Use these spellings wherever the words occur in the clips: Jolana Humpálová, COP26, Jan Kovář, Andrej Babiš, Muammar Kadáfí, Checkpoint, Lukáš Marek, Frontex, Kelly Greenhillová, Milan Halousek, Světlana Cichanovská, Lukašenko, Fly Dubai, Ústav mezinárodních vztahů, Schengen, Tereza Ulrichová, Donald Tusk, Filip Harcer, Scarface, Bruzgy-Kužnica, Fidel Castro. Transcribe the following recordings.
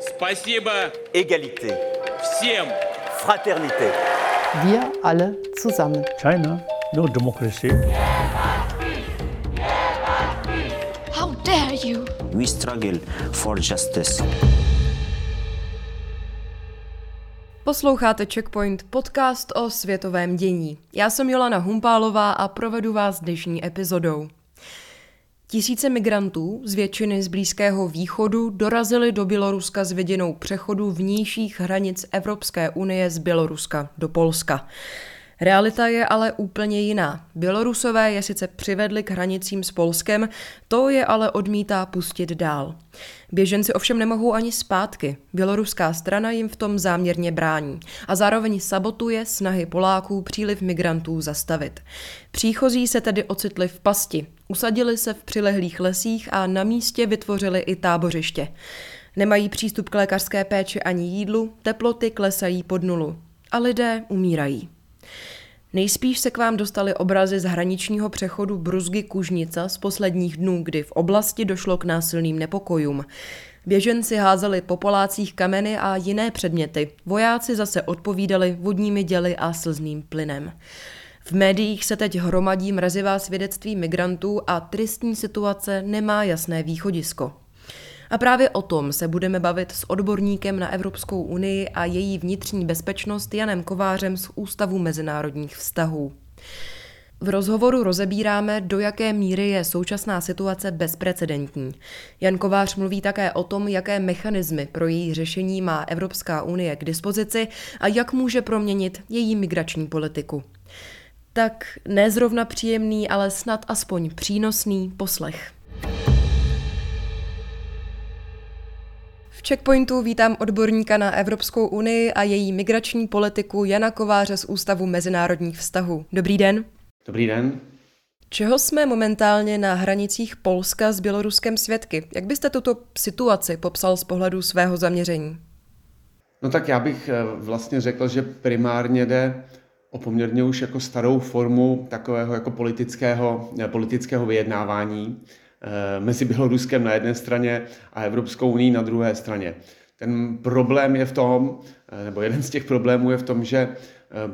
Спасибо. Égalité. Всем. Fraternité. Wir alle zusammen. China, no democracy. How dare you? We struggle for justice. Posloucháte Checkpoint, podcast o světovém dění. Já jsem Jolana Humpálová a provedu vás dnešní epizodou. Tisíce migrantů z většiny z Blízkého východu dorazili do Běloruska s vidinou přechodu vnějších hranic Evropské unie z Běloruska do Polska. Realita je ale úplně jiná. Bělorusové je sice přivedli k hranicím s Polskem, to je ale odmítá pustit dál. Běženci ovšem nemohou ani zpátky. Běloruská strana jim v tom záměrně brání a zároveň sabotuje snahy Poláků příliv migrantů zastavit. Příchozí se tedy ocitli v pasti, usadili se v přilehlých lesích a na místě vytvořili i tábořiště. Nemají přístup k lékařské péči ani jídlu, teploty klesají pod nulu a lidé umírají. Nejspíš se k vám dostaly obrazy z hraničního přechodu Bruzgy-Kužnica z posledních dnů, kdy v oblasti došlo k násilným nepokojům. Běženci házeli po Polácích kameny a jiné předměty, vojáci zase odpovídali vodními děly a slzným plynem. V médiích se teď hromadí mrazivá svědectví migrantů a tristní situace nemá jasné východisko. A právě o tom se budeme bavit s odborníkem na Evropskou unii a její vnitřní bezpečnost Janem Kovářem z Ústavu mezinárodních vztahů. V rozhovoru rozebíráme, do jaké míry je současná situace bezprecedentní. Jan Kovář mluví také o tom, jaké mechanismy pro její řešení má Evropská unie k dispozici a jak může proměnit její migrační politiku. Tak ne zrovna příjemný, ale snad aspoň přínosný poslech. V Checkpointu vítám odborníka na Evropskou unii a její migrační politiku Jana Kováře z Ústavu mezinárodních vztahů. Dobrý den. Dobrý den. Čeho jsme momentálně na hranicích Polska s Běloruskem svědky? Jak byste tuto situaci popsal z pohledu svého zaměření? No tak já bych vlastně řekl, že primárně jde o poměrně už jako starou formu takového jako politického vyjednávání mezi Běloruskem na jedné straně a Evropskou unii na druhé straně. Ten problém je v tom, nebo jeden z těch problémů je v tom, že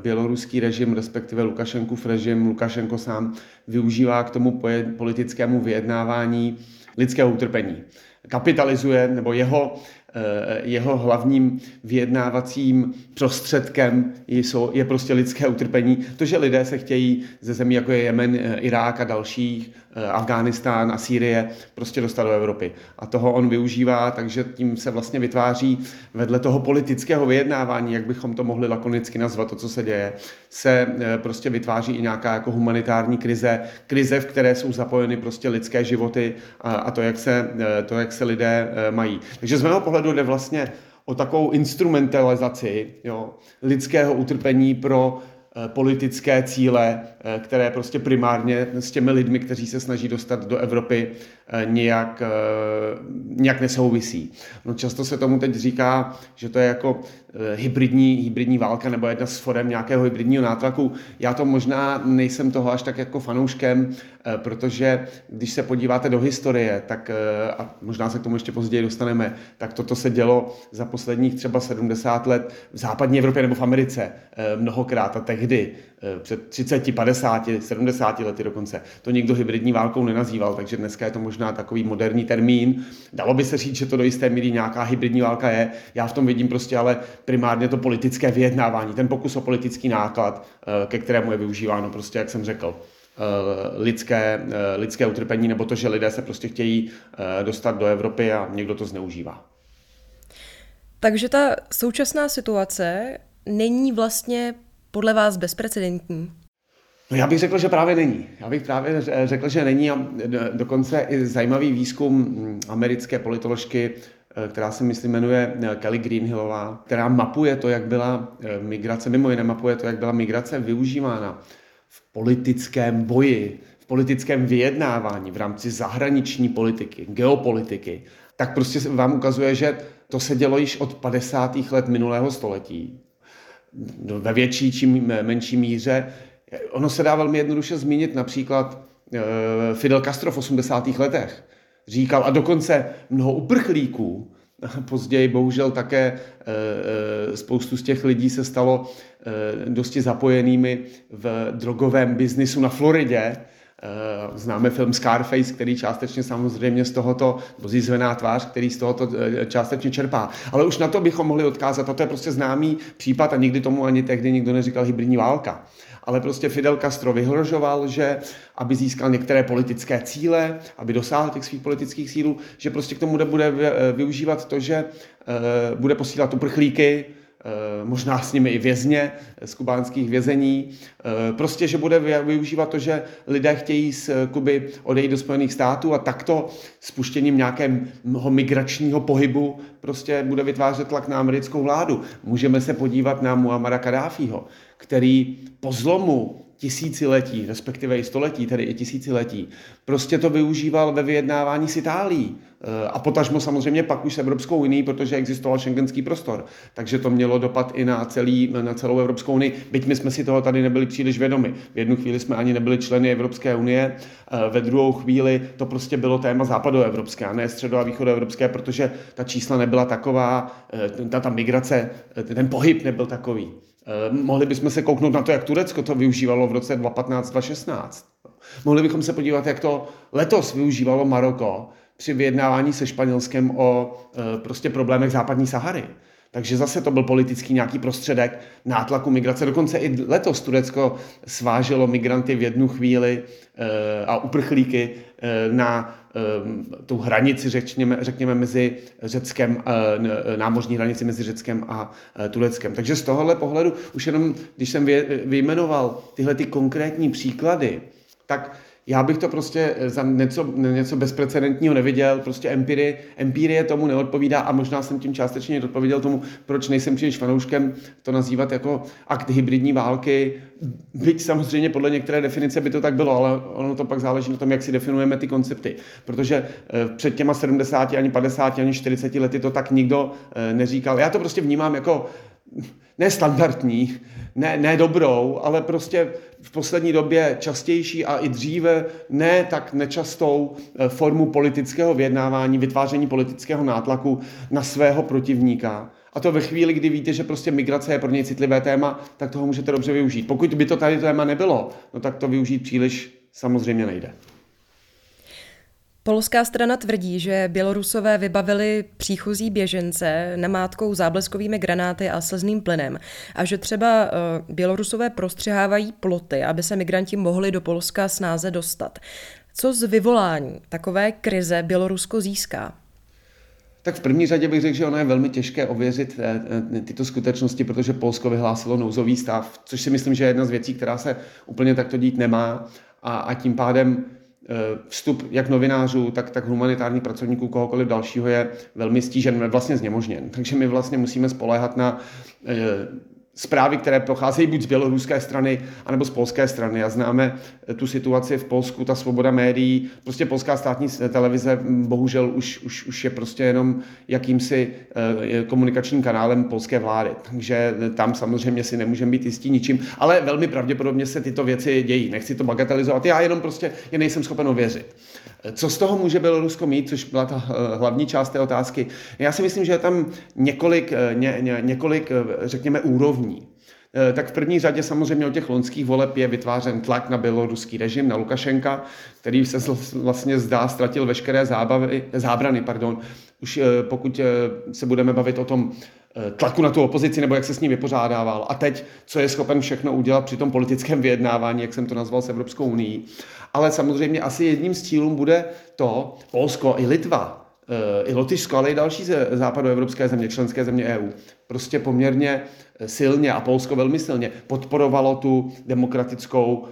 běloruský režim, respektive Lukašenkův režim, Lukašenko sám využívá k tomu politickému vyjednávání lidského utrpení. Kapitalizuje, nebo jeho hlavním vyjednávacím prostředkem je prostě lidské utrpení. To, že lidé se chtějí ze zemí, jako je Jemen, Irák a dalších, Afghánistán a Sýrie, prostě dostat do Evropy. A toho on využívá, takže tím se vlastně vytváří vedle toho politického vyjednávání, jak bychom to mohli lakonicky nazvat, to, co se děje, se prostě vytváří i nějaká jako humanitární krize, v které jsou zapojeny prostě lidské životy a to, jak se lidé mají. Takže z mého pohledu jde vlastně o takovou instrumentalizaci lidského utrpení pro politické cíle, které prostě primárně s těmi lidmi, kteří se snaží dostat do Evropy, nějak nesouvisí. No často se tomu teď říká, že to je jako hybridní válka nebo jedna z forem nějakého hybridního nátlaku. Já to možná nejsem toho až tak jako fanouškem, protože když se podíváte do historie, tak a možná se k tomu ještě později dostaneme, tak toto se dělo za posledních třeba 70 let v západní Evropě nebo v Americe mnohokrát a tehdy před 30, 50, 70 lety dokonce. To nikdo hybridní válkou nenazýval, takže dneska je to možná takový moderní termín. Dalo by se říct, že to do jisté míry nějaká hybridní válka je. Já v tom vidím prostě ale primárně to politické vyjednávání, ten pokus o politický náklad, ke kterému je využíváno prostě, jak jsem řekl, lidské utrpení nebo to, že lidé se prostě chtějí dostat do Evropy a někdo to zneužívá. Takže ta současná situace není vlastně podle vás bezprecedentní? No já bych řekl, že právě není. A dokonce i zajímavý výzkum americké politoložky která se myslím jmenuje Kelly Greenhillová, která mapuje to, jak byla migrace, mimo jiné mapuje to, jak byla migrace využívána v politickém boji, v politickém vyjednávání, v rámci zahraniční politiky, geopolitiky, tak prostě vám ukazuje, že to se dělo již od 50. let minulého století. Ve větší či menší míře. Ono se dá velmi jednoduše zmínit, například Fidel Castro v 80. letech říkal, a dokonce mnoho uprchlíků, později bohužel také spoustu z těch lidí se stalo dosti zapojenými v drogovém biznisu na Floridě. Známe film Scarface, který částečně samozřejmě z tohoto, Zizvená tvář, který z tohoto částečně čerpá. Ale už na to bychom mohli odkázat, to je prostě známý případ a nikdy tomu ani tehdy nikdo neříkal hybridní válka. Ale prostě Fidel Castro vyhrožoval, že aby získal některé politické cíle, aby dosáhl těch svých politických cílů, že prostě k tomu bude využívat to, že bude posílat uprchlíky, možná s nimi i vězně z kubánských vězení. Prostě, že bude využívat to, že lidé chtějí z Kuby odejít do Spojených států a takto spuštěním nějakého migračního pohybu prostě bude vytvářet tlak na americkou vládu. Můžeme se podívat na Muammara Kadáfího, který po zlomu tisíciletí, respektive i století, tedy i tisíciletí, prostě to využíval ve vyjednávání s Itálií. A potažmo samozřejmě pak už s Evropskou unií, protože existoval schengenský prostor. Takže to mělo dopad i na celou Evropskou unii. Byť my jsme si toho tady nebyli příliš vědomi. V jednu chvíli jsme ani nebyli členy Evropské unie, ve druhou chvíli to prostě bylo téma západoevropské, a ne středo- a východoevropské, protože ta čísla nebyla taková, ta migrace, ten pohyb nebyl takový. Mohli bychom se kouknout na to, jak Turecko to využívalo v roce 2015-2016. Mohli bychom se podívat, jak to letos využívalo Maroko při vyjednávání se Španělskem o prostě problémech západní Sahary. Takže zase to byl politický nějaký prostředek nátlaku migrace. Dokonce i letos Turecko sváželo migranty v jednu chvíli a uprchlíky na tu hranici, řekněme mezi Řeckem, námořní hranici mezi Řeckem a Tureckem. Takže z tohohle pohledu, už jenom když jsem vyjmenoval tyhle ty konkrétní příklady, tak já bych to prostě za něco bezprecedentního neviděl, prostě empirie tomu neodpovídá a možná jsem tím částečně odpověděl tomu, proč nejsem příliš fanouškem to nazývat jako akt hybridní války, byť samozřejmě podle některé definice by to tak bylo, ale ono to pak záleží na tom, jak si definujeme ty koncepty, protože před těma 70, ani 50, ani 40 lety to tak nikdo neříkal. Já to prostě vnímám jako nestandardní, ne dobrou, ale prostě v poslední době častější a i dříve ne tak nečastou formu politického vyjednávání, vytváření politického nátlaku na svého protivníka. A to ve chvíli, kdy víte, že prostě migrace je pro něj citlivé téma, tak toho můžete dobře využít. Pokud by to tady téma nebylo, no tak to využít příliš samozřejmě nejde. Polská strana tvrdí, že Bělorusové vybavili příchozí běžence namátkou zábleskovými granáty a slzným plynem a že třeba Bělorusové prostřihávají ploty, aby se migranti mohli do Polska snáze dostat. Co z vyvolání takové krize Bělorusko získá? Tak v první řadě bych řekl, že ono je velmi těžké ověřit tyto skutečnosti, protože Polsko vyhlásilo nouzový stav, což si myslím, že je jedna z věcí, která se úplně takto dít nemá a tím pádem vstup jak novinářů, tak humanitárních pracovníků, kohokoliv dalšího je velmi stížen, vlastně znemožněn. Takže my vlastně musíme spoléhat na zprávy, které pocházejí buď z běloruské strany, anebo z polské strany. A známe tu situaci v Polsku, ta svoboda médií, prostě polská státní televize bohužel už je prostě jenom jakýmsi komunikačním kanálem polské vlády. Takže tam samozřejmě si nemůžeme být jistí ničím, ale velmi pravděpodobně se tyto věci dějí. Nechci to bagatelizovat, já jenom prostě je nejsem schopen ověřit. Co z toho může Bělorusko mít, což byla ta hlavní část té otázky? Já si myslím, že je tam několik řekněme, úrovní. Tak v první řadě samozřejmě od těch loňských voleb je vytvářen tlak na běloruský režim, na Lukašenka, který se vlastně zdá ztratil veškeré zábrany. Už pokud se budeme bavit o tom tlaku na tu opozici, nebo jak se s ním vypořádával. A teď, co je schopen všechno udělat při tom politickém vyjednávání, jak jsem to nazval, s Evropskou unií. Ale samozřejmě asi jedním z cílů bude to Polsko i Litva, i Lotyšsko, ale i další západoevropské země, členské země EU. Prostě poměrně silně a Polsko velmi silně podporovalo tu demokratickou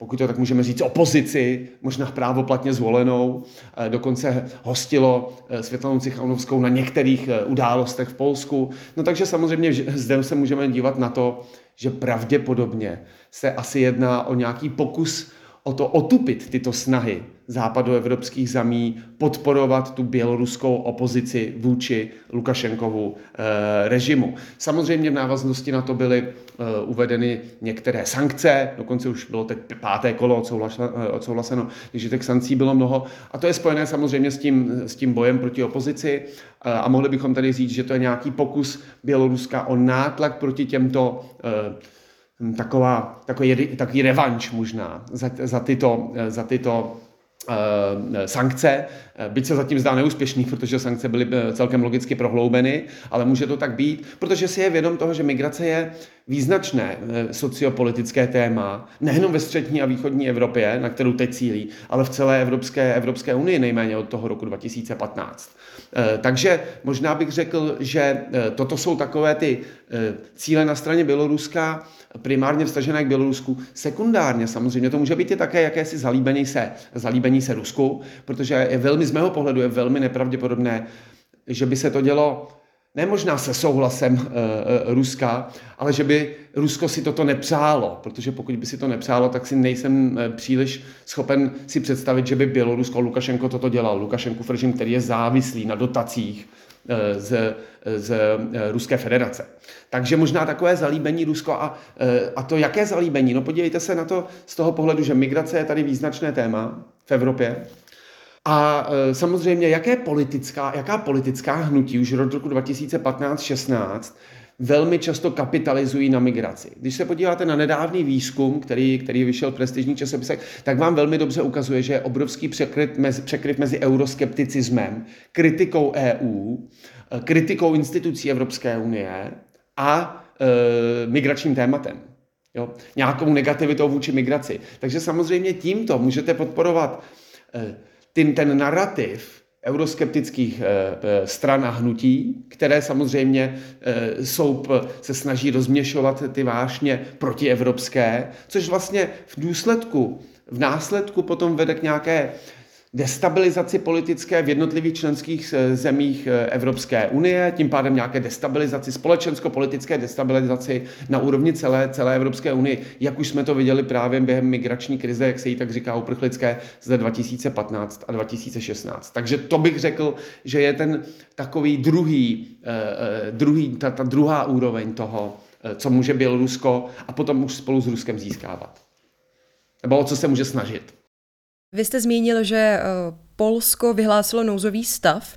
pokud to tak můžeme říct, opozici, možná právoplatně zvolenou, dokonce hostilo Světlanu Cichanovskou na některých událostech v Polsku. No takže samozřejmě zde se můžeme dívat na to, že pravděpodobně se asi jedná o nějaký pokus o to otupit tyto snahy západoevropských zemí, podporovat tu běloruskou opozici vůči Lukašenkovu režimu. Samozřejmě v návaznosti na to byly uvedeny některé sankce, dokonce už bylo teď 5. kolo odsouhlaseno, takže těch sankcí bylo mnoho. A to je spojené samozřejmě s tím bojem proti opozici. A mohli bychom tady říct, že to je nějaký pokus Běloruska o nátlak proti těmto takový revanš možná za tyto sankce, byť se zatím zdá neúspěšný, protože sankce byly celkem logicky prohloubeny, ale může to tak být, protože si je vědom toho, že migrace je význačné sociopolitické téma, nejenom ve střední a východní Evropě, na kterou teď cílí, ale v celé Evropské unii nejméně od toho roku 2015. Takže možná bych řekl, že toto jsou takové ty cíle na straně Běloruska, primárně vztažené k Bělorusku, sekundárně samozřejmě to může být i také jakési zalíbení se Rusku, protože z mého pohledu je velmi nepravděpodobné, že by se to dělo ne možná se souhlasem Ruska, ale že by Rusko si toto nepřálo, protože pokud by si to nepřálo, tak si nejsem příliš schopen si představit, že by Bělorusko, Lukašenko toto dělal. Lukašenkův režim, který je závislý na dotacích z Ruské federace. Takže možná takové zalíbení Rusko a to jaké zalíbení? No podívejte se na to z toho pohledu, že migrace je tady význačné téma v Evropě. A samozřejmě, jaká politická hnutí už od roku 2015-16 velmi často kapitalizují na migraci. Když se podíváte na nedávný výzkum, který vyšel v prestižních časopisech, tak vám velmi dobře ukazuje, že je obrovský překryv mezi euroskepticismem, kritikou EU, kritikou institucí Evropské unie a migračním tématem. Jo? Nějakou negativitou vůči migraci. Takže samozřejmě tímto můžete podporovat ten narrativ euroskeptických stran a hnutí, které samozřejmě se snaží rozměšovat ty vášně protievropské, což vlastně v následku potom vede k nějaké destabilizaci politické v jednotlivých členských zemích Evropské unie, tím pádem nějaké destabilizaci, společensko-politické destabilizaci na úrovni celé Evropské unie, jak už jsme to viděli právě během migrační krize, jak se jí tak říká uprchlické, zde 2015 a 2016. Takže to bych řekl, že je ten takový druhá úroveň toho, co může Bělorusko a potom už spolu s Ruskem získávat. Nebo o co se může snažit. Vy jste zmínil, že Polsko vyhlásilo nouzový stav.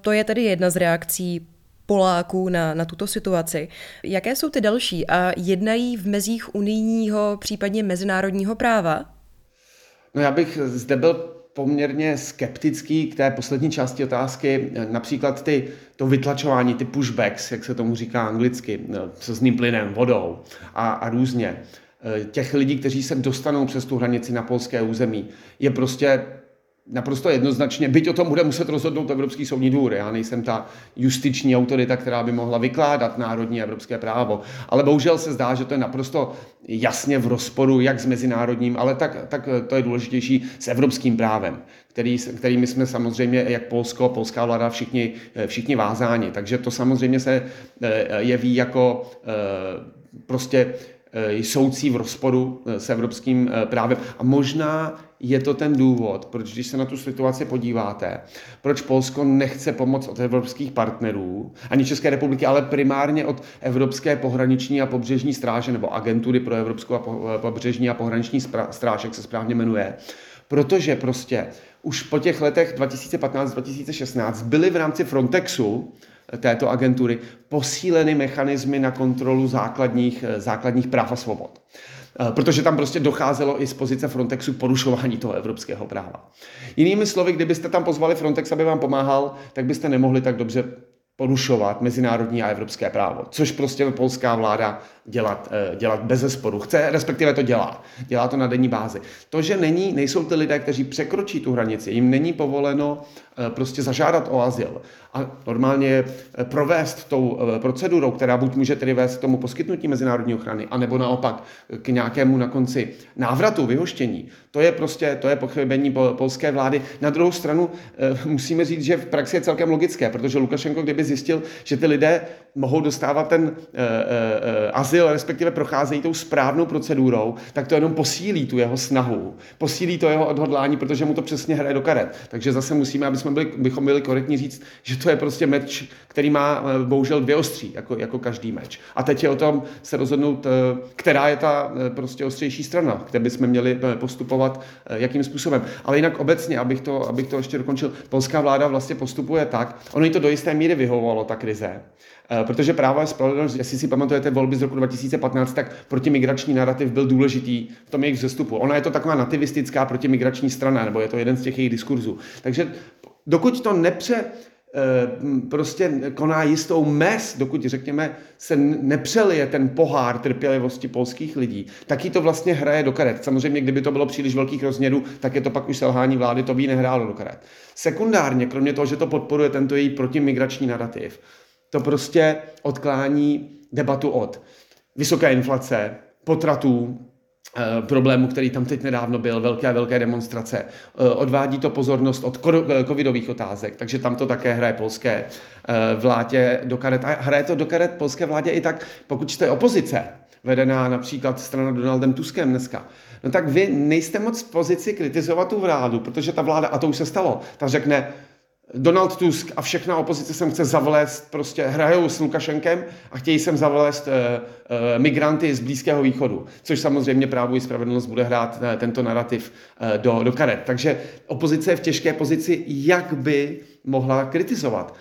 To je tedy jedna z reakcí Poláků na tuto situaci. Jaké jsou ty další a jednají v mezích unijního, případně mezinárodního práva? No já bych zde byl poměrně skeptický k té poslední části otázky. Například to vytlačování, ty pushbacks, jak se tomu říká anglicky, slzným plynem, vodou a různě. Těch lidí, kteří se dostanou přes tu hranici na polské území, je prostě naprosto jednoznačně, byť o tom bude muset rozhodnout Evropský soudní dvůr. Já nejsem ta justiční autorita, která by mohla vykládat národní evropské právo. Ale bohužel se zdá, že to je naprosto jasně v rozporu jak s mezinárodním, ale tak to je důležitější s evropským právem, kterými jsme samozřejmě, jak Polsko, polská vláda, všichni vázáni. Takže to samozřejmě se jeví jako prostě jsoucí v rozporu s evropským právem. A možná je to ten důvod, proč když se na tu situaci podíváte, proč Polsko nechce pomoc od evropských partnerů, ani České republiky, ale primárně od Evropské pohraniční a pobřežní stráže, nebo agentury pro Evropskou a pobřežní a pohraniční stráž, jak se správně jmenuje. Protože prostě už po těch letech 2015-2016 byly v rámci Frontexu této agentury posíleny mechanismy na kontrolu základních práv a svobod. Protože tam prostě docházelo i z pozice Frontexu porušování toho evropského práva. Jinými slovy, kdybyste tam pozvali Frontex, aby vám pomáhal, tak byste nemohli tak dobře porušovat mezinárodní a evropské právo, což prostě polská vláda dělat bezesporu. Chce, respektive to dělá. Dělá to na denní bázi. To, že nejsou ty lidé, kteří překročí tu hranici, jim není povoleno prostě zažádat o azyl a normálně provést tou procedurou, která buď může tedy vést k tomu poskytnutí mezinárodní ochrany, anebo naopak k nějakému na konci návratu, vyhoštění. To je pochybení polské vlády. Na druhou stranu musíme říct, že v praxi je celkem logické, protože Lukašenko, kdyby zjistil, že ty lidé mohou dostávat ten azyl, respektive procházejí tou správnou procedurou, tak to jenom posílí tu jeho snahu, posílí to jeho odhodlání, protože mu to přesně hraje do karet. Takže zase musíme, bychom byli korektní říct, že to je prostě meč, který má bohužel dvě ostří, jako každý meč. A teď je o tom se rozhodnout, která je ta prostě ostřejší strana, kde bychom měli postupovat, jakým způsobem. Ale jinak obecně, abych to ještě dokončil, polská vláda vlastně postupuje tak, ono jí to do jisté míry vyhovovalo, ta krize. Protože Právo a spravedlnost, jestli si pamatujete volby z roku 2015, tak protimigrační narrativ byl důležitý v tom jejich vzestupu. Ona je to taková nativistická protimigrační strana, nebo je to jeden z těch jejich diskurzů. Takže dokud to prostě koná jistou mez, dokud, řekněme, se nepřelije ten pohár trpělivosti polských lidí, tak jí to vlastně hraje do karet. Samozřejmě, kdyby to bylo příliš velkých rozměrů, tak je to pak už selhání vlády, to by jí nehrálo do karet. Sekundárně, kromě toho, že to podporuje tento její protimigrační narrativ, to prostě odklání debatu od vysoké inflace, potratů, problému, který tam teď nedávno byl, velké demonstrace. Odvádí to pozornost od covidových otázek, takže tam to také hraje polské vládě do karet. A hraje to do karet polské vládě i tak, pokud jste opozice, vedená například strana Donaldem Tuskem dneska, no tak vy nejste moc v pozici kritizovat tu vládu, protože ta vláda, a to už se stalo, ta řekne: Donald Tusk a všechna opozice sem chce zavlézt, prostě hrajou s Lukašenkem a chtějí sem zavlézt migranty z Blízkého východu, což samozřejmě Právo i spravedlnost bude hrát tento narrativ do karet. Takže opozice je v těžké pozici, jak by mohla kritizovat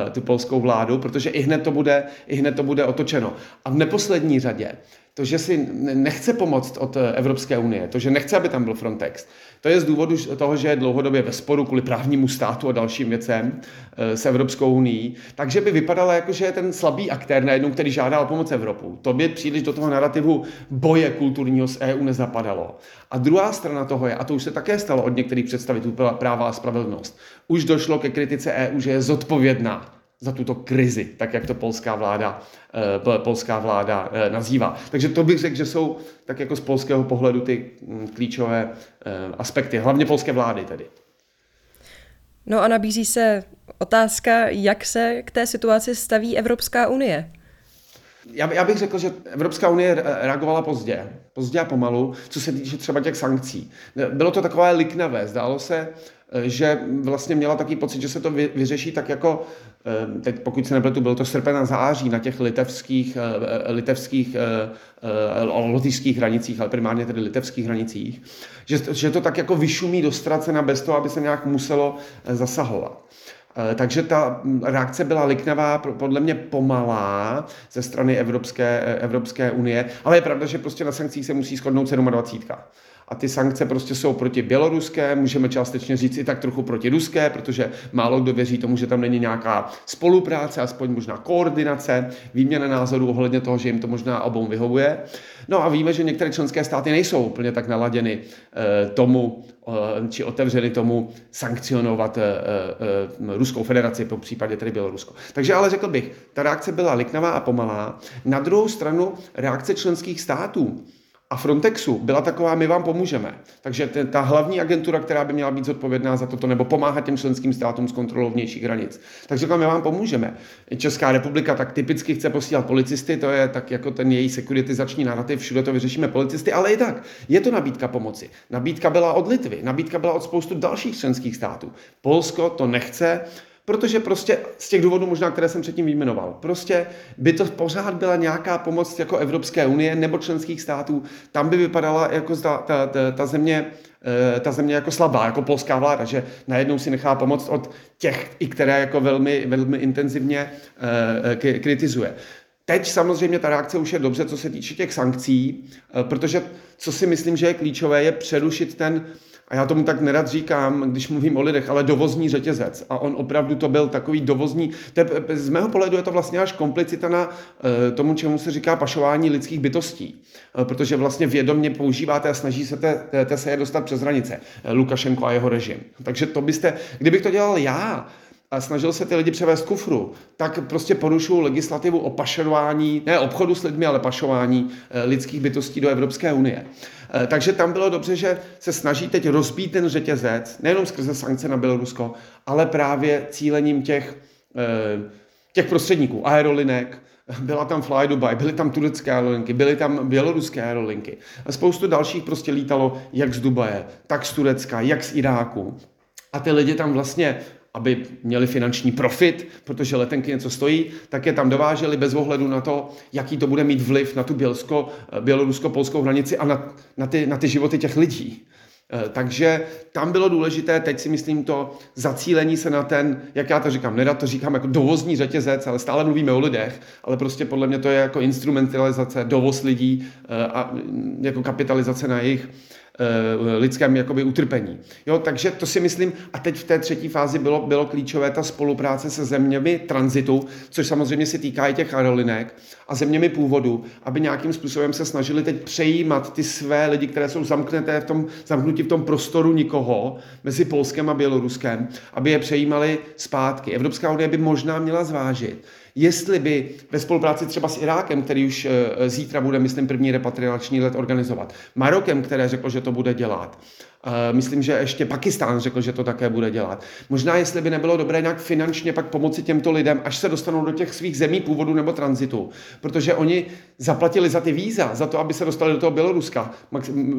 tu polskou vládu, protože i hned to bude otočeno. A v neposlední řadě to, že si nechce pomoct od Evropské unie, to, že nechce, aby tam byl Frontex, to je z důvodu toho, že je dlouhodobě ve sporu kvůli právnímu státu a dalším věcem s Evropskou unií, takže by vypadalo, jako že je ten slabý aktér najednou, který žádá o pomoc Evropu. To by příliš do toho narrativu boje kulturního s EU nezapadalo. A druhá strana toho je, a to už se také stalo od některých představitelů Práva a spravedlnost, už došlo ke kritice EU, že je zodpovědná za tuto krizi, tak jak to polská vláda nazývá. Takže to bych řekl, že jsou tak jako z polského pohledu ty klíčové aspekty, hlavně polské vlády tedy. No a nabízí se otázka, jak se k té situaci staví Evropská unie. Já bych řekl, že Evropská unie reagovala pozdě a pomalu, co se týče třeba těch sankcí. Bylo to takové liknavé, zdálo se, že vlastně měla takový pocit, že se to vyřeší tak jako, teď pokud se nepletu, bylo to srpen a září na těch litevských lotyšských hranicích, ale primárně tedy litevských hranicích, že to tak jako vyšumí do ztracena bez toho, aby se nějak muselo zasahovat. Takže ta reakce byla liknavá, podle mě pomalá ze strany Evropské unie, ale je pravda, že prostě na sankcích se musí shodnout 27. A ty sankce prostě jsou proti běloruské, můžeme částečně říct i tak trochu proti ruské, protože málo kdo věří tomu, že tam není nějaká spolupráce, aspoň možná koordinace, výměna názorů ohledně toho, že jim to možná obou vyhovuje. No a víme, že některé členské státy nejsou úplně tak naladěny tomu, či otevřeny tomu sankcionovat Ruskou federaci, po případě tedy Bělorusko. Takže ale řekl bych, ta reakce byla liknavá a pomalá. Na druhou stranu reakce členských států a Frontexu byla taková: my vám pomůžeme. Takže ta hlavní agentura, která by měla být zodpovědná za toto, nebo pomáhat těm členským státům s kontrolou vnějších hranic, tak řekla: my vám pomůžeme. Česká republika tak typicky chce posílat policisty, to je tak jako ten její sekuritizační narrativ, všude to vyřešíme policisty, ale i tak je to nabídka pomoci. Nabídka byla od Litvy, nabídka byla od spoustu dalších členských států. Polsko to nechce, protože prostě z těch důvodů možná, které jsem předtím vyjmenoval, prostě by to pořád byla nějaká pomoc jako Evropské unie nebo členských států, tam by vypadala jako ta země jako slabá, jako polská vláda, že najednou si nechá pomoct od těch, i které jako velmi, velmi intenzivně kritizuje. Teď samozřejmě ta reakce už je dobře, co se týče těch sankcí, protože co si myslím, že je klíčové, je přerušit ten, a já tomu tak nerad říkám, když mluvím o lidech, ale dovozní řetězec. A on opravdu to byl takový dovozní, z mého pohledu je to vlastně až komplicita na tomu, čemu se říká pašování lidských bytostí. Protože vlastně vědomě používáte a snaží se se je dostat přes hranice. Lukašenko a jeho režim. Takže to byste, kdybych to dělal já, a snažil se ty lidi převést kufru, tak prostě porušují legislativu o pašování, ne obchodu s lidmi, ale pašování lidských bytostí do Evropské unie. Takže tam bylo dobře, že se snaží teď rozbít ten řetězec, nejenom skrze sankce na Bělorusko, ale právě cílením těch prostředníků, aerolinek, byla tam Fly Dubai, byly tam turecké aerolinky, byly tam běloruské aerolinky. Spoustu dalších prostě lítalo jak z Dubaje, tak z Turecka, jak z Iráku. A ty lidi tam vlastně, aby měli finanční profit, protože letenky něco stojí, tak je tam dováželi bez ohledu na to, jaký to bude mít vliv na tu bělorusko-polskou hranici a na ty životy těch lidí. Takže tam bylo důležité, teď si myslím, to zacílení se na ten, jak já to říkám, nerad to říkám jako dovozní řetězec, ale stále mluvíme o lidech, ale prostě podle mě to je jako instrumentalizace, dovoz lidí a jako kapitalizace na jejich lidském jakoby utrpení. Jo, takže to si myslím, a teď v té třetí fázi bylo klíčové ta spolupráce se zeměmi tranzitu, což samozřejmě se týká i těch aerolinek a zeměmi původu, aby nějakým způsobem se snažili teď přejímat ty své lidi, které jsou zamknutí v tom prostoru nikoho mezi Polskem a Běloruskem, aby je přejímali zpátky. Evropská unie by možná měla zvážit, jestli by ve spolupráci třeba s Irákem, který už zítra bude, myslím, první repatriační let organizovat, Marokem, které řeklo, že to bude dělat, myslím, že ještě Pakistán řekl, že to také bude dělat. Možná, jestli by nebylo dobré nějak finančně pak pomoci těmto lidem, až se dostanou do těch svých zemí původu nebo tranzitu, protože oni zaplatili za ty víza, za to, aby se dostali do toho Běloruska.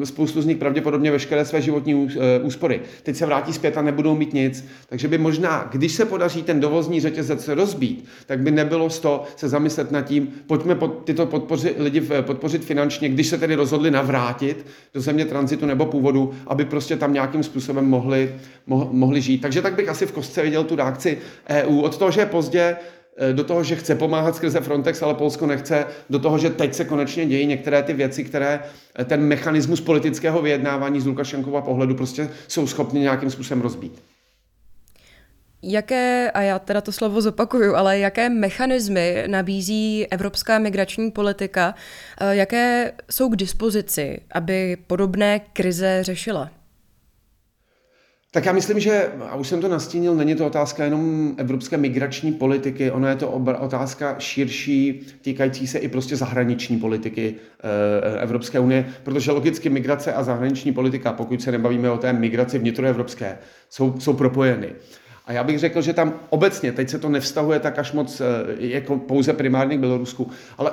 Spoustu z nich pravděpodobně veškeré své životní úspory. Teď se vrátí zpět a nebudou mít nic, takže by možná, když se podaří ten dovozní řetězec rozbít, tak by nebylo sto se zamyslet nad tím, pojďme tyto lidi podpořit finančně, když se tedy rozhodli navrátit do země tranzitu nebo původu, aby prostě tam nějakým způsobem mohli žít. Takže tak bych asi v kostce viděl tu reakci EU. Od toho, že je pozdě, do toho, že chce pomáhat skrze Frontex, ale Polsko nechce, do toho, že teď se konečně dějí některé ty věci, které ten mechanismus politického vyjednávání z Lukašenkova pohledu prostě jsou schopni nějakým způsobem rozbít. Jaké, a já teda to slovo zopakuju, ale jaké mechanismy nabízí evropská migrační politika, jaké jsou k dispozici, aby podobné krize řešila? Tak já myslím, že, a už jsem to nastínil, není to otázka jenom evropské migrační politiky, ona je to otázka širší, týkající se i prostě zahraniční politiky Evropské unie, protože logicky migrace a zahraniční politika, pokud se nebavíme o té migraci vnitroevropské, jsou propojeny. A já bych řekl, že tam obecně, teď se to nevztahuje tak až moc jako pouze primárně k Bělorusku, ale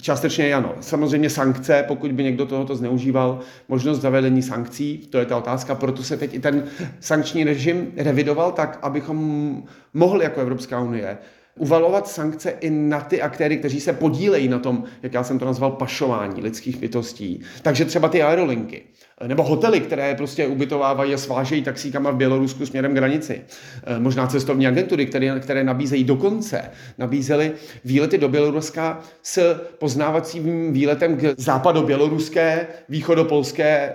částečně ano. Samozřejmě sankce, pokud by někdo tohoto zneužíval, možnost zavedení sankcí, to je ta otázka, proto se teď i ten sankční režim revidoval tak, abychom mohli jako Evropská unie uvalovat sankce i na ty aktéry, kteří se podílejí na tom, jak já jsem to nazval, pašování lidských bytostí. Takže třeba ty aerolinky, nebo hotely, které prostě ubytovávají a svážejí taxíkama v Bělorusku směrem k hranici. Možná cestovní agentury, které nabízely výlety do Běloruska s poznávacím výletem k západoběloruské, východopolské,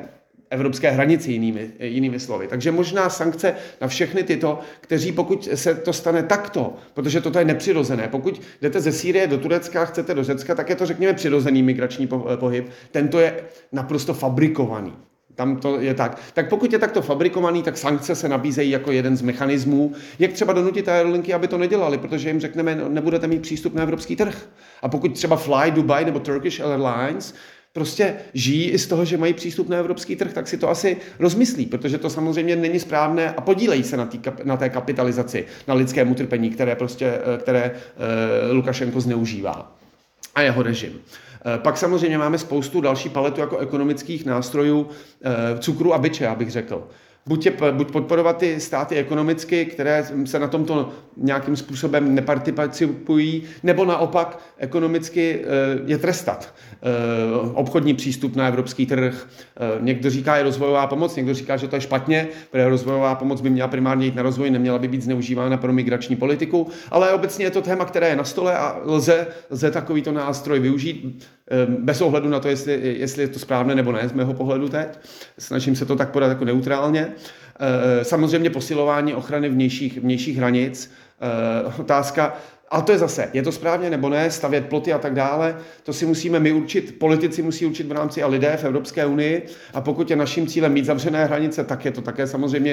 evropské hranici jinými slovy. Takže možná sankce na všechny tyto, kteří, pokud se to stane takto, protože toto je nepřirozené, pokud jdete ze Sýrie do Turecka, chcete do Řecka, tak je to, řekněme, přirozený migrační pohyb. Tento je naprosto fabrikovaný. Tam to je tak. Tak pokud je takto fabrikovaný, tak sankce se nabízejí jako jeden z mechanismů, jak třeba donutit aerolinky, aby to nedělali, protože jim řekneme, nebudete mít přístup na evropský trh. A pokud třeba Fly Dubai nebo Turkish Airlines prostě žijí i z toho, že mají přístup na evropský trh, tak si to asi rozmyslí, protože to samozřejmě není správné a podílejí se na té kapitalizaci, na lidském utrpení, které Lukašenko zneužívá a jeho režim. Pak samozřejmě máme spoustu další paletu jako ekonomických nástrojů, cukru a biče, abych řekl. buď podporovat ty státy ekonomicky, které se na tomto nějakým způsobem neparticipují, nebo naopak ekonomicky je trestat. Obchodní přístup na evropský trh. Někdo říká, je rozvojová pomoc, někdo říká, že to je špatně, protože rozvojová pomoc by měla primárně jít na rozvoj, neměla by být zneužívána pro migrační politiku, ale obecně je to téma, které je na stole a lze takovýto nástroj využít bez ohledu na to, jestli je to správné nebo ne, z mého pohledu teď. Snažím se to tak podat jako neutrálně. Samozřejmě posilování ochrany vnějších hranic. Otázka, ale to je zase, je to správně nebo ne, stavět ploty a tak dále, to si musíme my určit, politici musí určit v rámci a lidé v Evropské unii a pokud je naším cílem mít zavřené hranice, tak je to také samozřejmě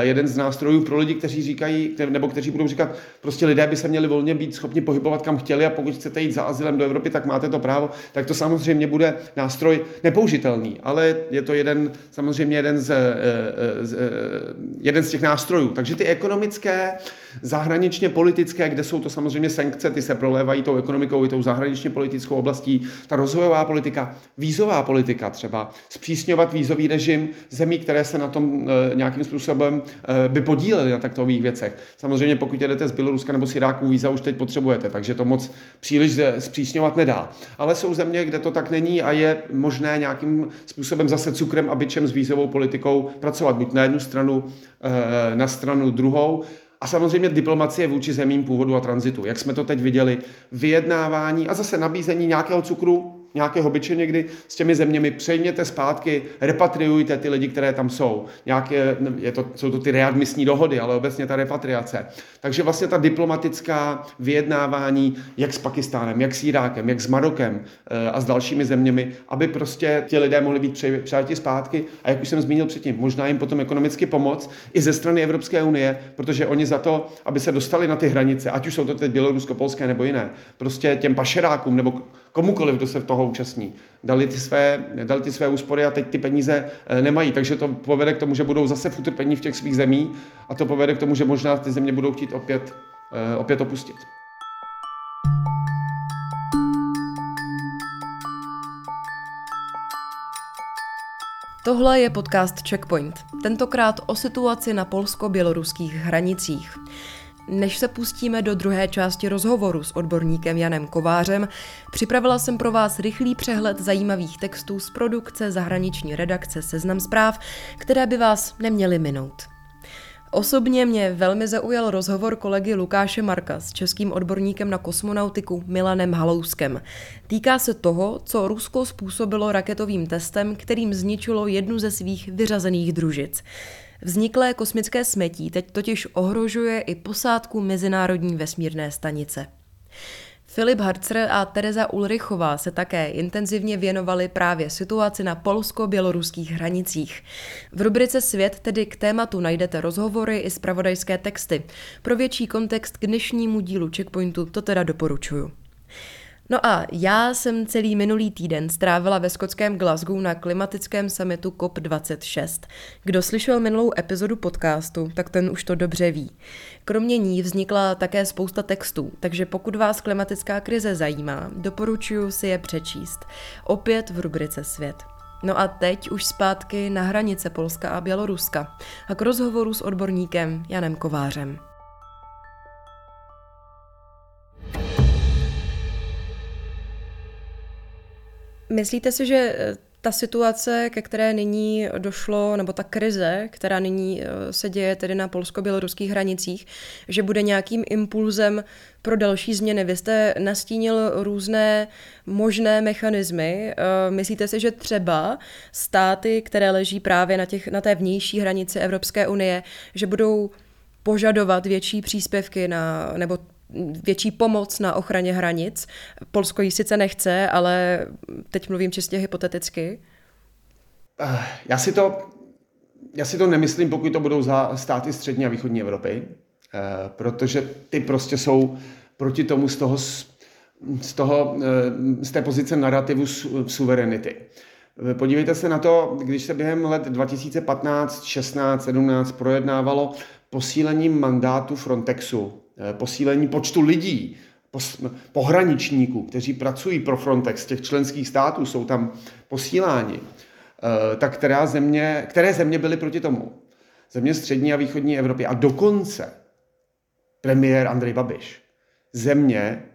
jeden z nástrojů pro lidi, kteří říkají, nebo kteří budou říkat, prostě lidé by se měli volně být schopni pohybovat kam chtěli a pokud chcete jít za azylem do Evropy, tak máte to právo, tak to samozřejmě bude nástroj nepoužitelný, ale je to jeden z těch nástrojů. Takže ty ekonomické, zahraničně politické, kde jsou to samozřejmě sankce, ty se prolévají tou ekonomikou i tou zahraničně politickou oblastí, ta rozvojová politika, vízová politika třeba, zpřísňovat vízový režim zemí, které se na tom nějakým způsobem by podílely na takových věcech. Samozřejmě pokud jedete z Běloruska nebo z Iráku, víza už teď potřebujete, takže to moc příliš zpřísňovat nedá. Ale jsou země, kde to tak není a je možné nějakým způsobem zase cukrem a bičem s vízovou politikou pracovat, buď na jednu stranu, na stranu druhou. A samozřejmě diplomacie vůči zemím původu a tranzitu. Jak jsme to teď viděli, vyjednávání a zase nabízení nějakého cukru, nějakého biče někdy s těmi zeměmi, přejměte zpátky, repatriujte ty lidi, které tam jsou. Jsou to ty readmisní dohody, ale obecně ta repatriace. Takže vlastně ta diplomatická vyjednávání, jak s Pakistánem, jak s Irákem, jak s Marokem a s dalšími zeměmi, aby prostě ti lidé mohli být přijati zpátky a jak už jsem zmínil předtím, možná jim potom ekonomicky pomoct i ze strany Evropské unie, protože oni za to, aby se dostali na ty hranice, ať už jsou to teď bělorusko-polské nebo jiné, prostě těm pašerákům nebo komukoliv, kdo se toho účastní. Dali ty své úspory a teď ty peníze nemají, takže to povede k tomu, že budou zase v utrpení v těch svých zemí a to povede k tomu, že možná ty země budou chtít opět opustit. Tohle je podcast Checkpoint, tentokrát o situaci na polsko-běloruských hranicích. Než se pustíme do druhé části rozhovoru s odborníkem Janem Kovářem, připravila jsem pro vás rychlý přehled zajímavých textů z produkce zahraniční redakce Seznam Zpráv, které by vás neměly minout. Osobně mě velmi zaujal rozhovor kolegy Lukáše Marka s českým odborníkem na kosmonautiku Milanem Halouskem. Týká se toho, co Rusko způsobilo raketovým testem, kterým zničilo jednu ze svých vyřazených družic. Vzniklé kosmické smetí teď totiž ohrožuje i posádku Mezinárodní vesmírné stanice. Filip Harcer a Tereza Ulrichová se také intenzivně věnovali právě situaci na polsko-běloruských hranicích. V rubrice Svět tedy k tématu najdete rozhovory i zpravodajské texty. Pro větší kontext k dnešnímu dílu Checkpointu to teda doporučuju. No a já jsem celý minulý týden strávila ve skotském Glasgow na klimatickém summitu COP26. Kdo slyšel minulou epizodu podcastu, tak ten už to dobře ví. Kromě ní vznikla také spousta textů, takže pokud vás klimatická krize zajímá, doporučuji si je přečíst. Opět v rubrice Svět. No a teď už zpátky na hranice Polska a Běloruska a k rozhovoru s odborníkem Janem Kovářem. Myslíte si, že ta situace, ke které nyní došlo, nebo ta krize, která nyní se děje tedy na polsko-běloruských hranicích, že bude nějakým impulzem pro další změny? Vy jste nastínil různé možné mechanismy. Myslíte si, že třeba státy, které leží právě na té vnější hranici Evropské unie, že budou požadovat větší příspěvky nebo větší pomoc na ochraně hranic? Polsko ji sice nechce, ale teď mluvím čistě hypoteticky. Já si to nemyslím, pokud to budou za státy střední a východní Evropy, protože ty prostě jsou proti tomu z té pozice narrativu suverenity. Podívejte se na to, když se během let 2015, 16, 17 projednávalo posílení mandátu Frontexu, posílení počtu lidí, pohraničníků, kteří pracují pro Frontex, těch členských států jsou tam posíláni, tak které země byly proti tomu? země střední a východní Evropy a dokonce premiér Andrej Babiš.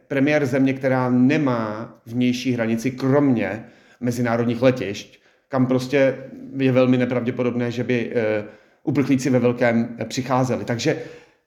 Premiér země, která nemá vnější hranici, kromě mezinárodních letišť, kam prostě je velmi nepravděpodobné, že by uprchlíci ve velkém přicházeli. Takže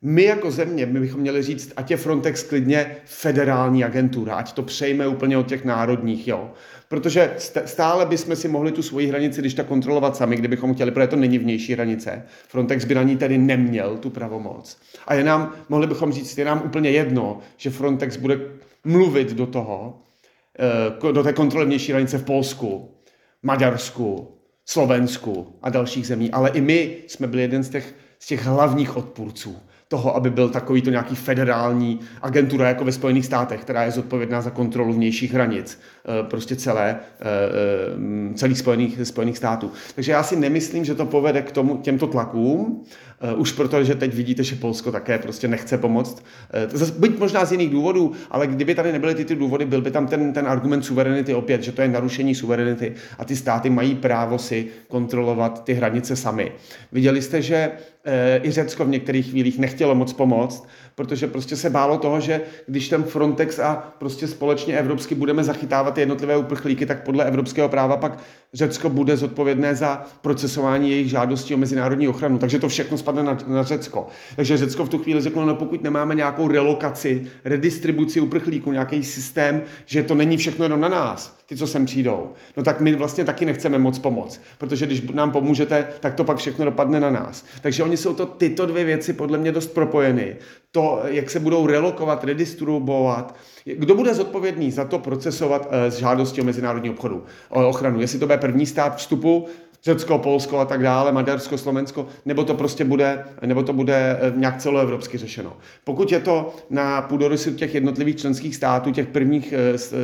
my jako země, my bychom měli říct, ať je Frontex klidně federální agentura, ať to přejme úplně od těch národních, jo. Protože stále bychom si mohli tu svoji hranici, když tak kontrolovat sami, kdybychom chtěli, protože to není vnější hranice. Frontex by na ní tedy neměl tu pravomoc. A mohli bychom říct, je nám úplně jedno, že Frontex bude mluvit do té kontroly vnější hranice v Polsku, Maďarsku, Slovensku a dalších zemí. Ale i my jsme byli jeden z těch hlavních odpůrců toho, aby byl takovýto nějaký federální agentura jako ve Spojených státech, která je zodpovědná za kontrolu vnějších hranic prostě celých Spojených států. Takže já si nemyslím, že to povede k těmto tlakům, už proto, že teď vidíte, že Polsko také prostě nechce pomoct. Byť možná z jiných důvodů, ale kdyby tady nebyly ty důvody, byl by tam ten argument suverenity opět, že to je narušení suverenity a ty státy mají právo si kontrolovat ty hranice sami. Viděli jste, že i Řecko v některých chvílích nechtělo moc pomoct, protože prostě se bálo toho, že když ten Frontex a prostě společně evropsky budeme zachytávat jednotlivé uprchlíky, tak podle evropského práva pak Řecko bude zodpovědné za procesování jejich žádostí o mezinárodní ochranu. Takže to všechno spadne na Řecko. Takže Řecko v tu chvíli řeklo, no pokud nemáme nějakou relokaci, redistribuci uprchlíků, nějaký systém, že to není všechno jenom na nás, ty, co sem přijdou, no tak my vlastně taky nechceme moc pomoct, protože když nám pomůžete, tak to pak všechno dopadne na nás. Takže oni jsou to tyto dvě věci podle mě dost propojeny. To, jak se budou relokovat, redistribuovat, kdo bude zodpovědný za to procesovat s žádostí o mezinárodní ochranu, jestli to bude první stát vstupu, Řecko, Polsko a tak dále, Maďarsko, Slovensko, nebo to bude nějak celoevropsky řešeno. Pokud je to na půdorysu těch jednotlivých členských států, těch prvních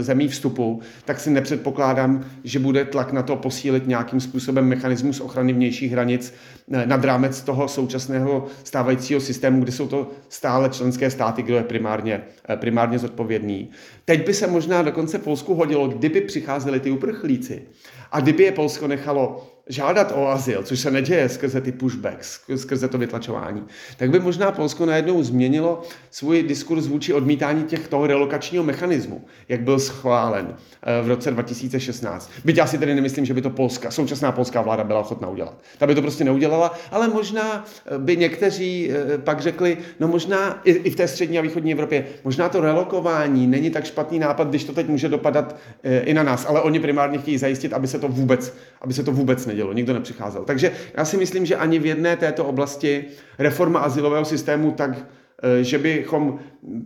zemí vstupu, tak si nepředpokládám, že bude tlak na to posílit nějakým způsobem mechanismus ochrany vnějších hranic nad rámec toho současného stávajícího systému, kde jsou to stále členské státy, kdo je primárně zodpovědný. Teď by se možná dokonce Polsku hodilo, kdyby přicházeli ty uprchlíci a kdyby je Polsko nechalo žádat o azyl, což se neděje skrze ty pushbacks, skrze to vytlačování, tak by možná Polsko najednou změnilo svůj diskurs vůči odmítání toho relokačního mechanismu, jak byl schválen v roce 2016. Byť já si tedy nemyslím, že by to současná polská vláda byla ochotná udělat. Ta by to prostě neudělala, ale možná by někteří pak řekli, no možná i v té střední a východní Evropě, možná to relokování není tak špatný nápad, když to teď může dopadat i na nás, ale oni primárně chtějí zajistit, aby se to vůbec nedělo, nikdo nepřicházel. Takže já si myslím, že ani v jedné této oblasti reforma azylového systému tak, že bychom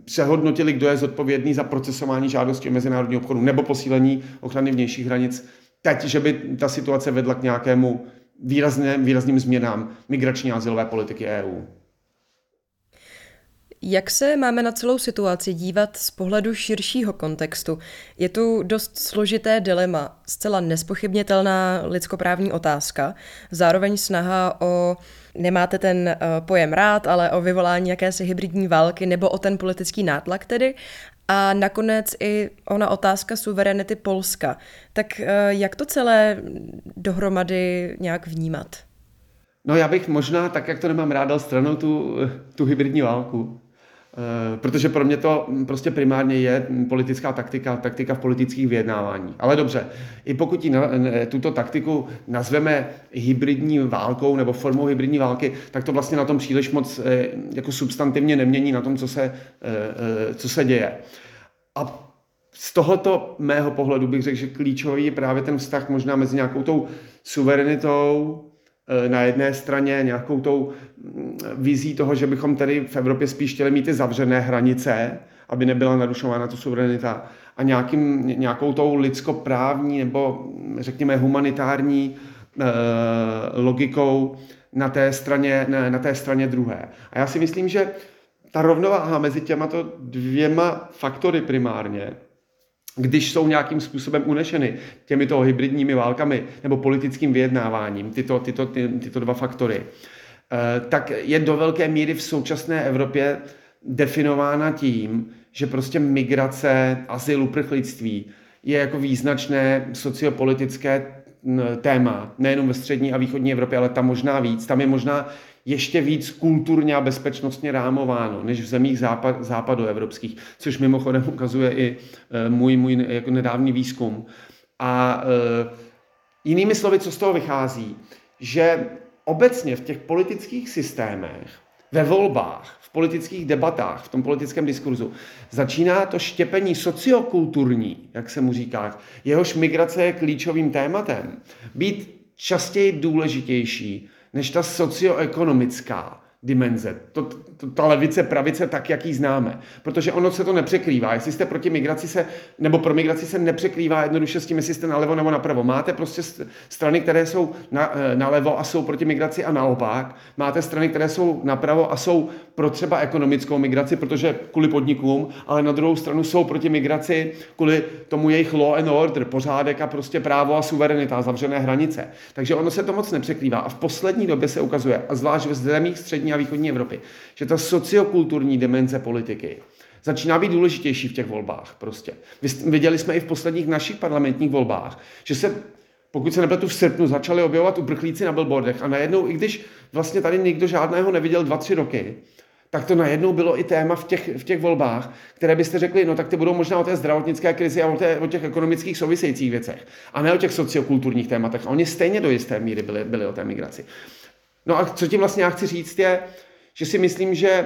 přehodnotili, kdo je zodpovědný za procesování žádosti o mezinárodní obchodu nebo posílení ochrany vnějších hranic, teď, že by ta situace vedla k nějakému výrazným změnám migrační a azylové politiky EU. Jak se máme na celou situaci dívat z pohledu širšího kontextu? Je tu dost složité dilema, zcela nezpochybnitelná lidskoprávní otázka, zároveň snaha o, nemáte ten pojem rád, ale o vyvolání jakési hybridní války nebo o ten politický nátlak tedy, a nakonec i ona otázka suverenity Polska. Tak jak to celé dohromady nějak vnímat? No já bych možná, tak jak to nemám rád, dal stranou tu hybridní válku. Protože pro mě to prostě primárně je politická taktika v politických vyjednávání. Ale dobře, i pokud tuto taktiku nazveme hybridní válkou nebo formou hybridní války, tak to vlastně na tom příliš moc jako substantivně nemění na tom, co se děje. A z tohoto mého pohledu bych řekl, že klíčový je právě ten vztah možná mezi nějakou tou suverenitou na jedné straně, nějakou tou vizí toho, že bychom tady v Evropě spíš chtěli mít ty zavřené hranice, aby nebyla narušována tu suverenita, a nějakou tou lidskoprávní nebo řekněme humanitární logikou na té straně druhé. A já si myslím, že ta rovnováha mezi těmato dvěma faktory primárně, když jsou nějakým způsobem unešeny těmito hybridními válkami nebo politickým vyjednáváním, tyto dva faktory, tak je do velké míry v současné Evropě definována tím, že prostě migrace, azyl, uprchlictví je jako význačné sociopolitické téma, nejenom ve střední a východní Evropě, ale tam možná víc, tam je možná ještě víc kulturně a bezpečnostně rámováno, než v zemích západoevropských, což mimochodem ukazuje i můj jako nedávný výzkum. A jinými slovy, co z toho vychází, že obecně v těch politických systémech, ve volbách, v politických debatách, v tom politickém diskurzu, začíná to štěpení sociokulturní, jak se mu říká, jehož migrace je klíčovým tématem, být častěji důležitější než ta socioekonomická dimenze, ta levice, pravice, tak, jak ji známe. Protože ono se to nepřekrývá. Jestli jste proti migraci nebo pro migraci se nepřekrývá jednoduše s tím, jestli jste nalevo nebo napravo. Máte prostě strany, které jsou nalevo a jsou proti migraci a naopak. Máte strany, které jsou napravo a jsou pro třeba ekonomickou migraci, protože kvůli podnikům, ale na druhou stranu jsou proti migraci kvůli tomu jejich law and order, pořádek a prostě právo a suverenita, zavřené hranice. Takže ono se to moc nepřekrývá. A v poslední době se ukazuje, a zvlášť ve zemích střední a východní Evropy, že ta sociokulturní dimenze politiky začíná být důležitější v těch volbách prostě. Viděli jsme i v posledních našich parlamentních volbách, že se, pokud se nepletu v srpnu, začali objevovat uprchlíci na billboardech a najednou, i když vlastně tady nikdo žádného neviděl 2-3 roky, tak to najednou bylo i téma v těch volbách, které byste řekli, no tak ty budou možná o té zdravotnické krizi a o těch ekonomických souvisejících věcech a ne o těch sociokulturních tématech. A oni stejně do jisté míry byli o té migraci. No a co tím vlastně já chci říct je, že si myslím, že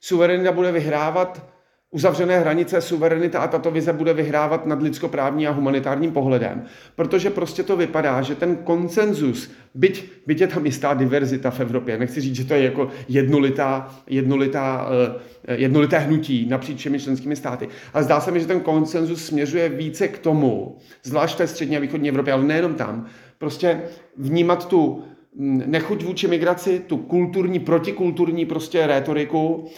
suverenita bude vyhrávat uzavřené hranice, suverenita a tato vize bude vyhrávat nad lidskoprávní a humanitárním pohledem. Protože prostě to vypadá, že ten konsenzus, byť je tam jistá diverzita v Evropě, nechci říct, že to je jako jednolité hnutí napříč všemi členskými státy, ale zdá se mi, že ten konsenzus směřuje více k tomu, zvlášť v té střední a východní Evropě, ale nejenom tam, prostě vnímat tu nechuť vůči migraci, tu protikulturní prostě rétoriku,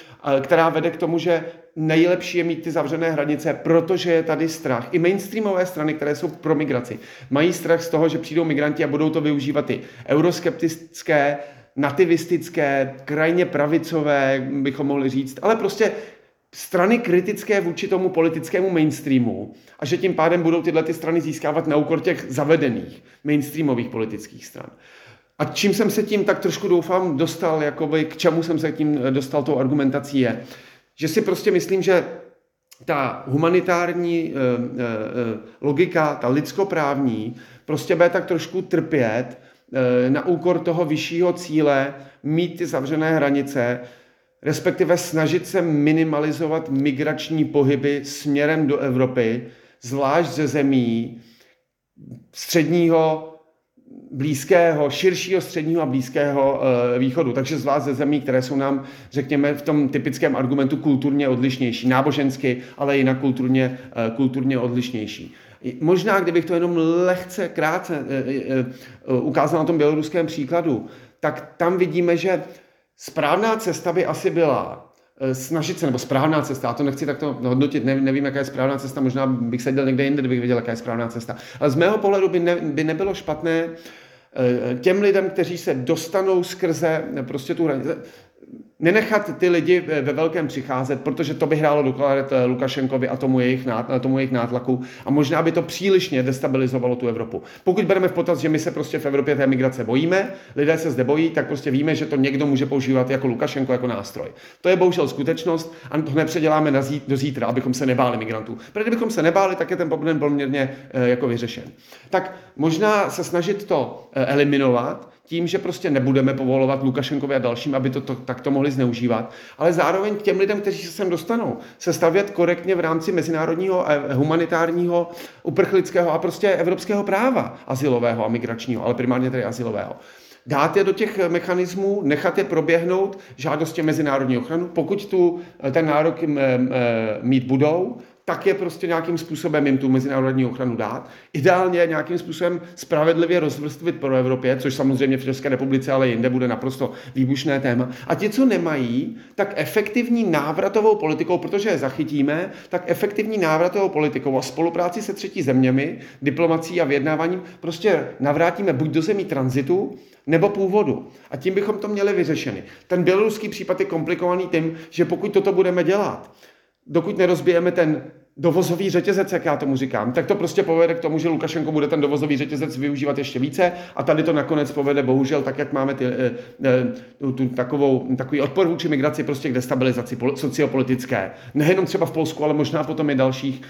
která vede k tomu, že nejlepší je mít ty zavřené hranice, protože je tady strach. I mainstreamové strany, které jsou pro migraci, mají strach z toho, že přijdou migranti a budou to využívat i euroskeptické, nativistické, krajně pravicové, bychom mohli říct, ale prostě strany kritické vůči tomu politickému mainstreamu a že tím pádem budou tyhle ty strany získávat na úkor těch zavedených mainstreamových politických stran. A čím jsem se tím tak trošku doufám dostal, jakoby k čemu jsem se tím dostal tou argumentací je, že si prostě myslím, že ta humanitární logika, ta lidskoprávní, prostě bude tak trošku trpět na úkor toho vyššího cíle mít ty zavřené hranice, respektive snažit se minimalizovat migrační pohyby směrem do Evropy, zvlášť ze zemí širšího středního a blízkého východu. Takže zvlášť ze zemí, které jsou nám, řekněme, v tom typickém argumentu kulturně odlišnější, nábožensky, ale jinak kulturně odlišnější. Možná, kdybych to jenom lehce, krátce ukázal na tom běloruském příkladu, tak tam vidíme, že správná cesta by asi byla snažit se, nebo správná cesta, já to nechci takto hodnotit, nevím, jaká je správná cesta, možná bych seděl někde jinde, kdybych věděl, jaká je správná cesta. Ale z mého pohledu by nebylo špatné těm lidem, kteří se dostanou skrze prostě tu hranici, nenechat ty lidi ve velkém přicházet, protože to by hrálo do klaret Lukašenkovi a tomu jejich nátlaku a možná by to přílišně destabilizovalo tu Evropu. Pokud bereme v potaz, že my se prostě v Evropě té migrace bojíme, lidé se zde bojí, tak prostě víme, že to někdo může používat jako Lukašenko, jako nástroj. To je bohužel skutečnost a to nepředěláme do zítra, abychom se nebáli migrantů. Protože kdybychom se nebáli, tak je ten problém poměrně jako vyřešen. Tak možná se snažit to eliminovat, tím, že prostě nebudeme povolovat Lukašenkovi a dalším, aby to takto mohli zneužívat, ale zároveň těm lidem, kteří se sem dostanou, se stavět korektně v rámci mezinárodního, humanitárního, uprchlického a prostě evropského práva, azylového a migračního, ale primárně tedy azylového. Dát je do těch mechanismů, nechat je proběhnout žádosti mezinárodní ochranu, pokud ten nárok mít budou, tak je prostě nějakým způsobem jim tu mezinárodní ochranu dát. Ideálně nějakým způsobem spravedlivě rozvrstvit pro Evropě, což samozřejmě v České republice, ale jinde bude naprosto výbušné téma. A ti, co nemají, tak efektivní návratovou politikou, protože je zachytíme, tak efektivní návratovou politikou a spolupráci se třetí zeměmi, diplomací a vyjednáváním prostě navrátíme buď do zemí tranzitu, nebo původu. A tím bychom to měli vyřešeny. Ten běloruský případ je komplikovaný tím, že pokud toto budeme dělat, dokud nerozbijeme ten dovozový řetězec, jak já tomu říkám, tak to prostě povede k tomu, že Lukašenko bude ten dovozový řetězec využívat ještě více a tady to nakonec povede, bohužel, tak jak máme takový odpor vůči migraci, prostě k destabilizaci sociopolitické. Nejenom třeba v Polsku, ale možná potom i dalších,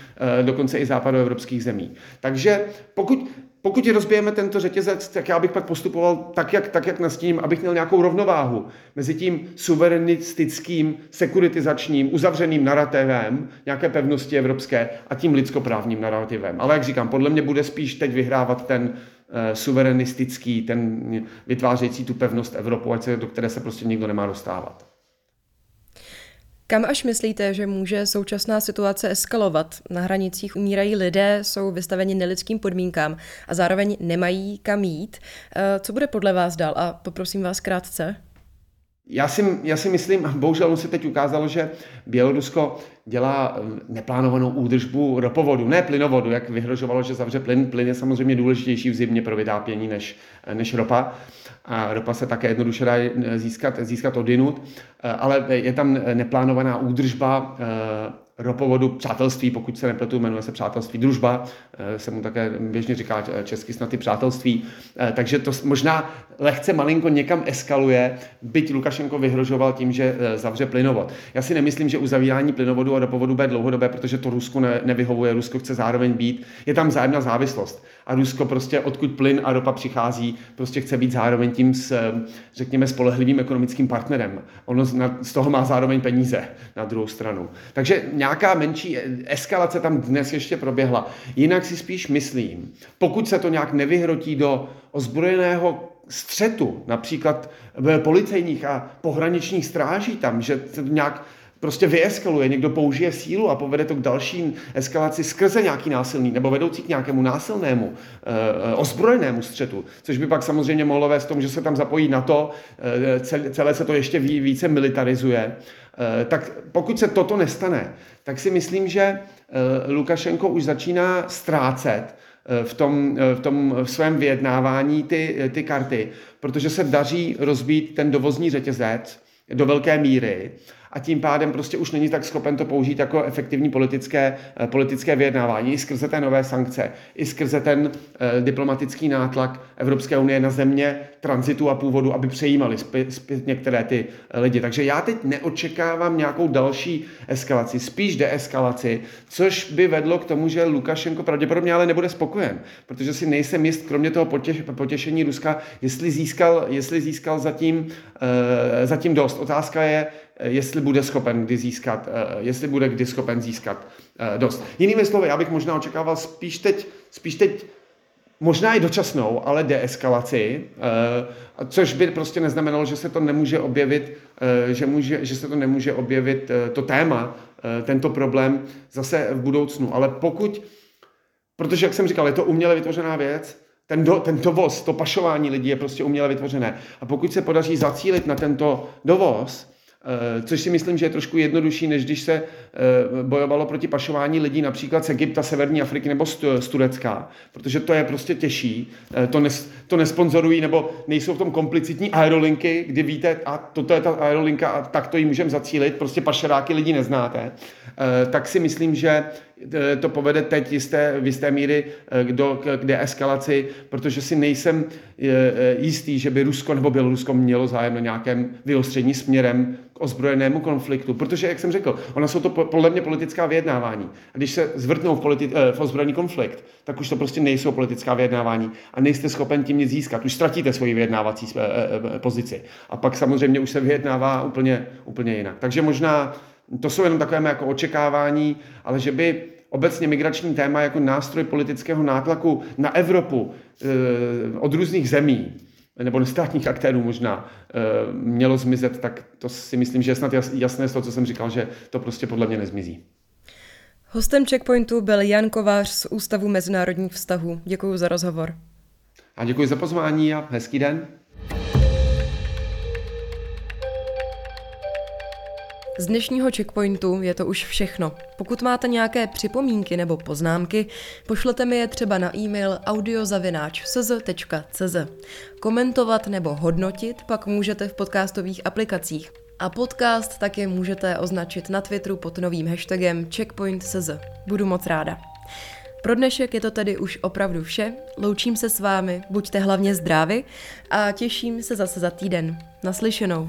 dokonce i západoevropských zemí. Takže pokud rozbijeme tento řetězec, tak já bych pak postupoval tak jak nastíním, abych měl nějakou rovnováhu mezi tím suverenistickým, sekuritizačním, uzavřeným narrativem, nějaké pevnosti evropské a tím lidskoprávním narrativem. Ale jak říkám, podle mě bude spíš teď vyhrávat ten suverenistický, ten vytvářející tu pevnost Evropu, do které se prostě nikdo nemá dostávat. Kam až myslíte, že může současná situace eskalovat? Na hranicích umírají lidé, jsou vystaveni nelidským podmínkám a zároveň nemají kam jít. Co bude podle vás dál? A poprosím vás krátce. Já si myslím, bohužel se teď ukázalo, že Bělorusko dělá neplánovanou údržbu ropovodu, ne plynovodu, jak vyhrožovalo, že zavře plyn. Plyn je samozřejmě důležitější v zimě pro vytápění než ropa. A ropa se také jednoduše dá získat odinut, ale je tam neplánovaná údržba ropovodu Přátelství, pokud se nepletu, jmenuje se Přátelství družba, se mu také běžně říká česky snad i Přátelství, takže to možná lehce malinko někam eskaluje, byť Lukašenko vyhrožoval tím, že zavře plynovod. Já si nemyslím, že uzavírání plynovodu a ropovodu bude dlouhodobé, protože to Rusku nevyhovuje, Rusko chce zároveň být, je tam vzájemná závislost a Rusko prostě, odkud plyn a ropa přichází, prostě chce být zároveň tím řekněme spolehlivým ekonomickým partnerem. Ono z toho má zároveň peníze na druhou stranu. Takže nějaká menší eskalace tam dnes ještě proběhla. Jinak si spíš myslím, pokud se to nějak nevyhrotí do ozbrojeného střetu, například policejních a pohraničních stráží tam, že to nějak prostě vyeskaluje, někdo použije sílu a povede to k další eskalaci skrze nějaký násilný nebo vedoucí k nějakému násilnému ozbrojenému střetu, což by pak samozřejmě mohlo vést tomu, že se tam zapojí NATO, celé se to ještě více militarizuje. Tak pokud se toto nestane, tak si myslím, že Lukašenko už začíná ztrácet v svém vyjednávání ty karty, protože se daří rozbít ten dovozní řetězec do velké míry a tím pádem prostě už není tak schopen to použít jako efektivní politické vyjednávání i skrze té nové sankce, i skrze ten diplomatický nátlak Evropské unie na země tranzitu a původu, aby přejímali zpět některé ty lidi. Takže já teď neočekávám nějakou další eskalaci, spíš deeskalaci, což by vedlo k tomu, že Lukašenko pravděpodobně ale nebude spokojen, protože si nejsem jist, kromě toho potěšení Ruska, jestli získal zatím dost. Otázka je, jestli bude kdy schopen získat dost. Jinými slovy, já bych možná očekával spíš teď možná i dočasnou, ale deeskalaci, což by prostě neznamenalo, že se to nemůže objevit, to téma, tento problém zase v budoucnu. Ale protože jak jsem říkal, je to uměle vytvořená věc, ten dovoz, to pašování lidí je prostě uměle vytvořené. A pokud se podaří zacílit na tento dovoz, což si myslím, že je trošku jednodušší, než když se bojovalo proti pašování lidí například z Egypta, Severní Afriky nebo z Turecka, protože to je prostě těžší, to nesponzorují nebo nejsou v tom komplicitní aerolinky, kdy víte, a toto je ta aerolinka a tak to ji můžeme zacílit, prostě pašeráky lidí neznáte, tak si myslím, že to povede teď v jisté míry k deeskalaci, protože si nejsem jistý, že by Rusko nebo Bělorusko mělo zájem na nějakém vyostření směrem k ozbrojenému konfliktu. Protože, jak jsem řekl, ona jsou to podle mě politická vyjednávání. A když se zvrtnou v ozbrojený konflikt, tak už to prostě nejsou politická vyjednávání a nejste schopen tím nic získat. Už ztratíte svoji vyjednávací pozici. A pak samozřejmě už se vyjednává úplně jinak. Takže možná to jsou jenom takové jako očekávání, ale že by obecně migrační téma jako nástroj politického nátlaku na Evropu od různých zemí nebo nestátních aktérů možná mělo zmizet, tak to si myslím, že je snad jasné z toho, co jsem říkal, že to prostě podle mě nezmizí. Hostem Checkpointu byl Jan Kovář z Ústavu mezinárodních vztahů. Děkuji za rozhovor. A děkuji za pozvání a hezký den. Z dnešního Checkpointu je to už všechno. Pokud máte nějaké připomínky nebo poznámky, pošlete mi je třeba na e-mail audio@cz.cz. Komentovat nebo hodnotit pak můžete v podcastových aplikacích. A podcast také můžete označit na Twitteru pod novým hashtagem Checkpoint.cz. Budu moc ráda. Pro dnešek je to tedy už opravdu vše. Loučím se s vámi, buďte hlavně zdraví a těším se zase za týden. Naslyšenou.